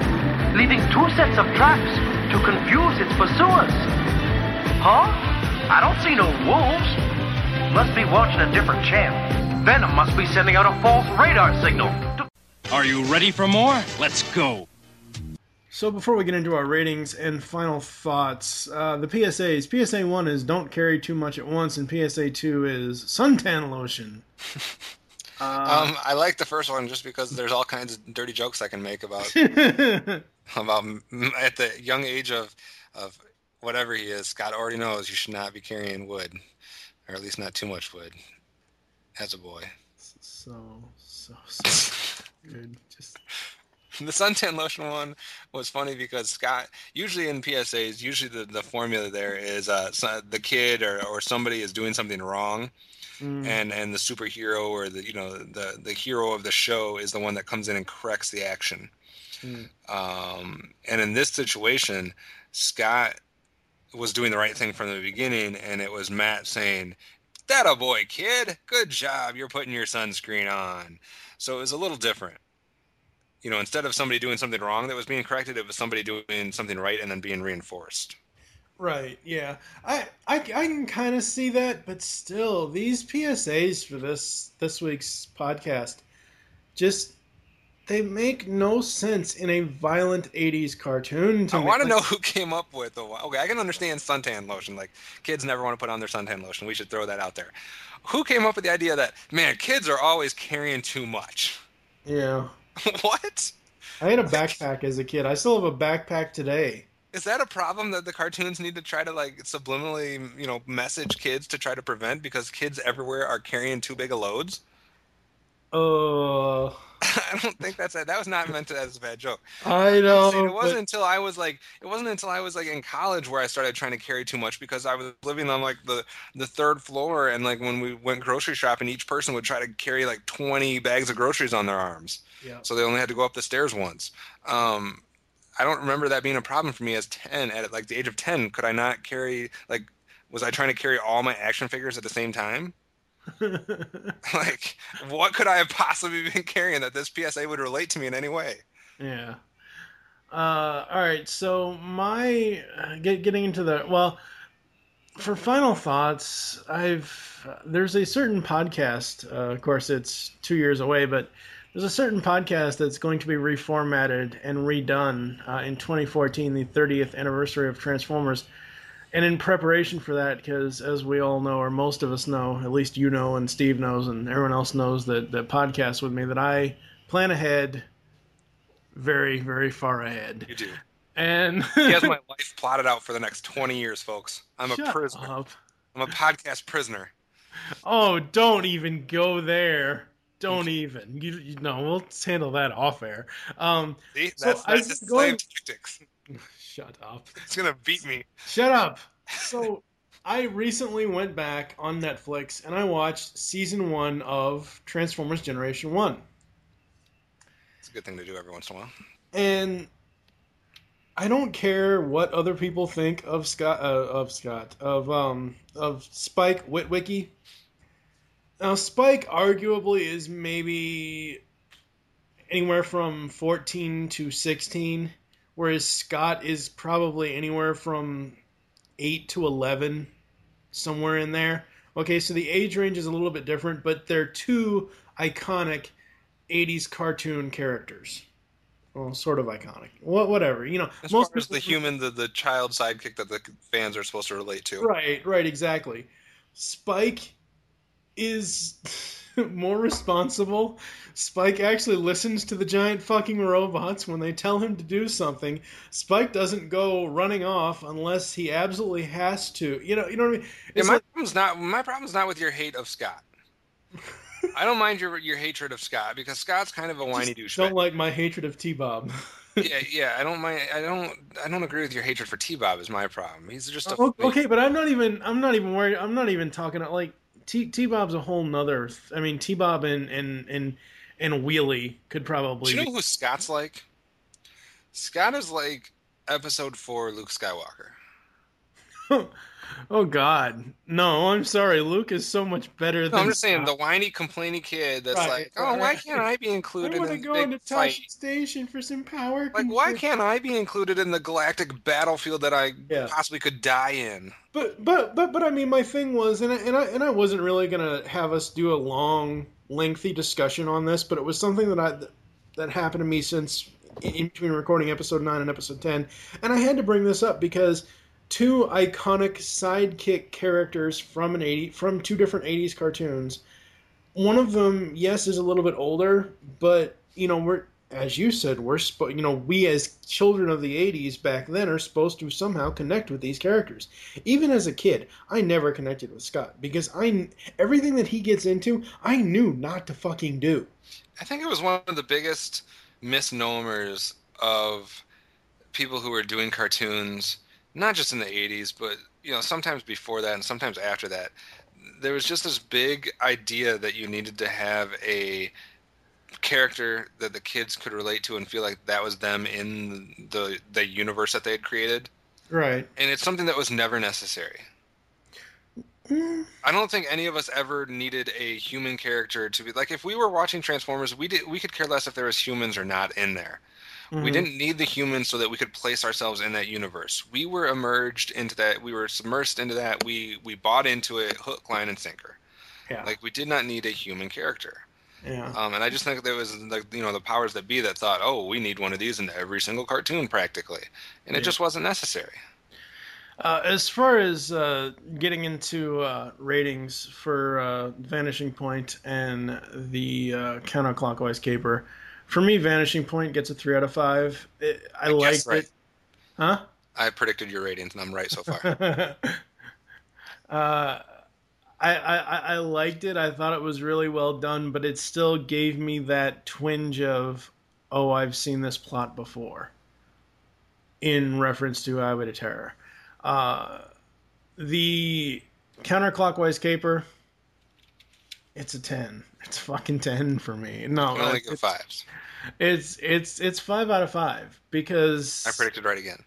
leaving 2 sets of traps to confuse its pursuers. Huh? I don't see no wolves. must be watching a different channel. Venom must be sending out a false radar signal. Are you ready for more? Let's go. So before we get into our ratings and final thoughts, the PSAs. PSA 1 is don't carry too much at once, and PSA 2 is suntan lotion. I like the first one just because there's all kinds of dirty jokes I can make about at the young age of whatever he is. Scott already knows you should not be carrying wood, or at least not too much wood, as a boy. So good. Just. The suntan lotion one was funny because Scott, usually in PSAs, usually the formula there is the kid or somebody is doing something wrong, and the superhero or the hero of the show is the one that comes in and corrects the action. And in this situation, Scott was doing the right thing from the beginning, and it was Matt saying, "That a boy, kid. Good job. You're putting your sunscreen on." So it was a little different. You know, instead of somebody doing something wrong that was being corrected, it was somebody doing something right and then being reinforced. Right, yeah. I can kind of see that, but still, these PSAs for this week's podcast, just, they make no sense in a violent 80s cartoon. I want to know who came up with the... Okay, I can understand suntan lotion. Like, kids never want to put on their suntan lotion. We should throw that out there. Who came up with the idea that, man, kids are always carrying too much? Yeah. What? I had a backpack as a kid. I still have a backpack today. Is that a problem that the cartoons need to try to, like, subliminally, you know, message kids to try to prevent because kids everywhere are carrying too big of loads? I don't think that's that. That was not meant as a bad joke. I know. It wasn't until I was like, in college where I started trying to carry too much because I was living on like the third floor, and like when we went grocery shopping, each person would try to carry like 20 bags of groceries on their arms. Yeah. So they only had to go up the stairs once. I don't remember that being a problem for me as 10 at like the age of 10. Could I not carry like? Was I trying to carry all my action figures at the same time? Like, what could I have possibly been carrying that this PSA would relate to me in any way? Yeah. All right. So my getting into the for final thoughts, there's a certain podcast. Of course, it's 2 years away, but there's a certain podcast that's going to be reformatted and redone in 2014, the 30th anniversary of Transformers. And in preparation for that, because as we all know, or most of us know, at least you know and Steve knows and everyone else knows that podcasts with me, that I plan ahead very, very far ahead. You do. And he has my life plotted out for the next 20 years, folks. Shut a prisoner. Up. I'm a podcast prisoner. Oh, don't even go there. Don't even. You know, we'll handle that off air. See, that's just slave tactics. Shut up. It's going to beat me. Shut up. So I recently went back on Netflix and I watched season 1 of Transformers Generation 1. It's a good thing to do every once in a while. And I don't care what other people think of Spike Witwicky. Now Spike arguably is maybe anywhere from 14 to 16. Whereas Scott is probably anywhere from 8 to 11, somewhere in there. Okay, so the age range is a little bit different, but they're two iconic 80s cartoon characters. Well, sort of iconic. Whatever, you know. As far as the human, the child sidekick that the fans are supposed to relate to. Right, exactly. Spike is more responsible. Spike actually listens to the giant fucking robots when they tell him to do something. Spike doesn't go running off unless he absolutely has to. You know what I mean? Yeah, my problem's not with your hate of Scott. I don't mind your hatred of Scott because Scott's kind of a whiny douchebag. Don't like my hatred of T-Bob. Yeah. I don't mind. I don't agree with your hatred for T-Bob. Is my problem. He's just okay. But I'm not even worried. I'm not even talking like. T-Bob's a whole nother... I mean, T-Bob and Wheelie could probably... Do you know who Scott's like? Scott is like episode 4 Luke Skywalker. Oh, God. No, I'm sorry. Luke is so much better than... No, I'm just saying, the whiny, complaining kid that's why can't I be included in the big fight? I want to go into Tasha Station for some power. Like, why can't I be included in the galactic battlefield that I possibly could die in? But I mean, my thing was, and I wasn't really going to have us do a long, lengthy discussion on this, but it was something that that happened to me since... in between recording episode 9 and episode 10, and I had to bring this up because two iconic sidekick characters from two different 80s cartoons. One of them, yes, is a little bit older, but you know, we as children of the 80s back then are supposed to somehow connect with these characters. Even as a kid, I never connected with Scott because everything that he gets into, I knew not to fucking do. I think it was one of the biggest misnomers of people who were doing cartoons, not just in the 80s, but you know, sometimes before that and sometimes after that. There was just this big idea that you needed to have a character that the kids could relate to and feel like that was them in the universe that they had created. Right. And it's something that was never necessary. I don't think any of us ever needed a human character to be like, if we were watching Transformers, we could care less if there was humans or not in there. Mm-hmm. We didn't need the humans so that we could place ourselves in that universe. We were emerged into that. We were submersed into that. We bought into it hook, line, and sinker. Yeah. Like, we did not need a human character. Yeah. And I just think there was, like, you know, the powers that be that thought, oh, we need one of these in every single cartoon practically, and it just wasn't necessary. As far as getting into ratings for Vanishing Point and the Counterclockwise Caper, for me, Vanishing Point gets a 3 out of 5. I liked it. Huh? I predicted your ratings, and I'm right so far. I liked it. I thought it was really well done, but it still gave me that twinge of, oh, I've seen this plot before, in reference to Highway to Terror. The Counterclockwise Caper, it's a 10. It's a fucking 10 for me. No, I only get 5s. It's 5 out of 5 because I predicted right again.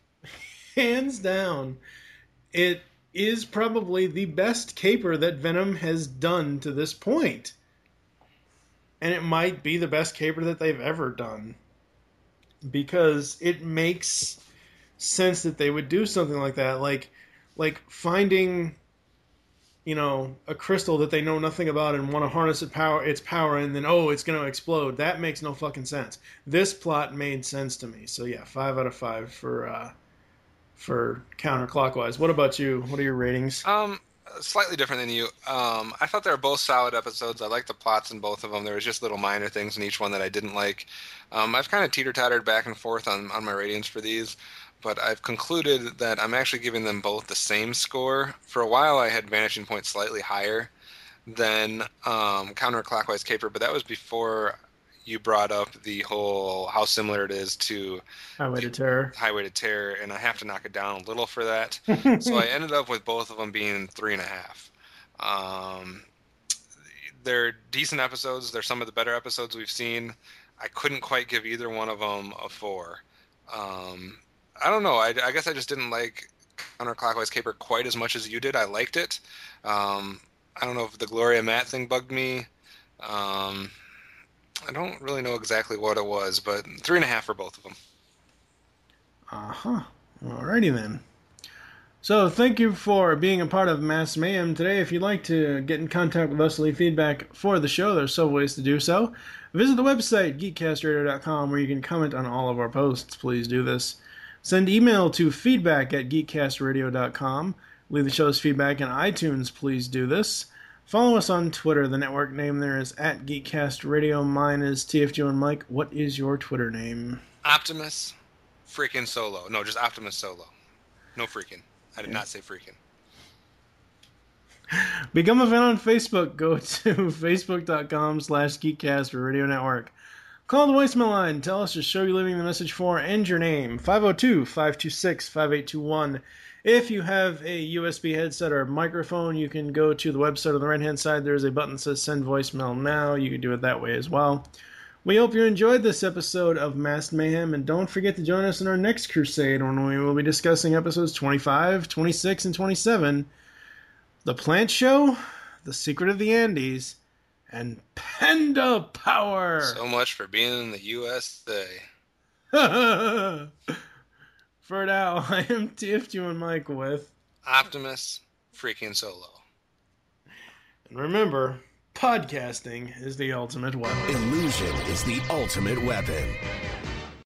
Hands down, it is probably the best caper that Venom has done to this point, and it might be the best caper that they've ever done because it makes sense that they would do something like that, like finding, you know, a crystal that they know nothing about and want to harness its power, and then, oh, it's going to explode. That makes no fucking sense. This plot made sense to me. So yeah, 5 out of 5 for Counterclockwise. What about you? What are your ratings? Slightly different than you. I thought they were both solid episodes. I liked the plots in both of them. There was just little minor things in each one that I didn't like. I've kind of teeter-tottered back and forth on my ratings for these. But I've concluded that I'm actually giving them both the same score. For a while, I had Vanishing Point slightly higher than Counterclockwise Caper, but that was before you brought up the whole how similar it is to Highway to Terror, and I have to knock it down a little for that. So I ended up with both of them being 3.5. They're decent episodes. They're some of the better episodes we've seen. I couldn't quite give either one of them a 4. I don't know. I guess I just didn't like Counterclockwise Caper quite as much as you did. I liked it. I don't know if the Gloria Matt thing bugged me. I don't really know exactly what it was, but 3.5 for both of them. Uh-huh. Alrighty then. So thank you for being a part of Mass Mayhem today. If you'd like to get in contact with us, leave feedback for the show, there's several ways to do so. Visit the website, geekcastradio.com, where you can comment on all of our posts. Please do this. Send email to feedback@geekcastradio.com. Leave the show's feedback in iTunes. Please do this. Follow us on Twitter. The network name there is @GeekcastRadio. Mine is TFG and Mike. What is your Twitter name? Optimus freaking Solo. No, just Optimus Solo. No freaking. I did not say freaking. Become a fan on Facebook. Go to facebook.com/GeekcastRadioNetwork. Call the voicemail line. Tell us the show you're leaving the message for and your name. 502-526-5821. If you have a USB headset or microphone, you can go to the website on the right-hand side. There's a button that says Send Voicemail Now. You can do it that way as well. We hope you enjoyed this episode of Masked Mayhem, and don't forget to join us in our next crusade when we will be discussing episodes 25, 26, and 27, The Plant Show, The Secret of the Andes, and Panda Power! So much for being in the USA. For now, I am TFU and Mike with Optimus freaking Solo. And remember, podcasting is the ultimate weapon. Illusion is the ultimate weapon.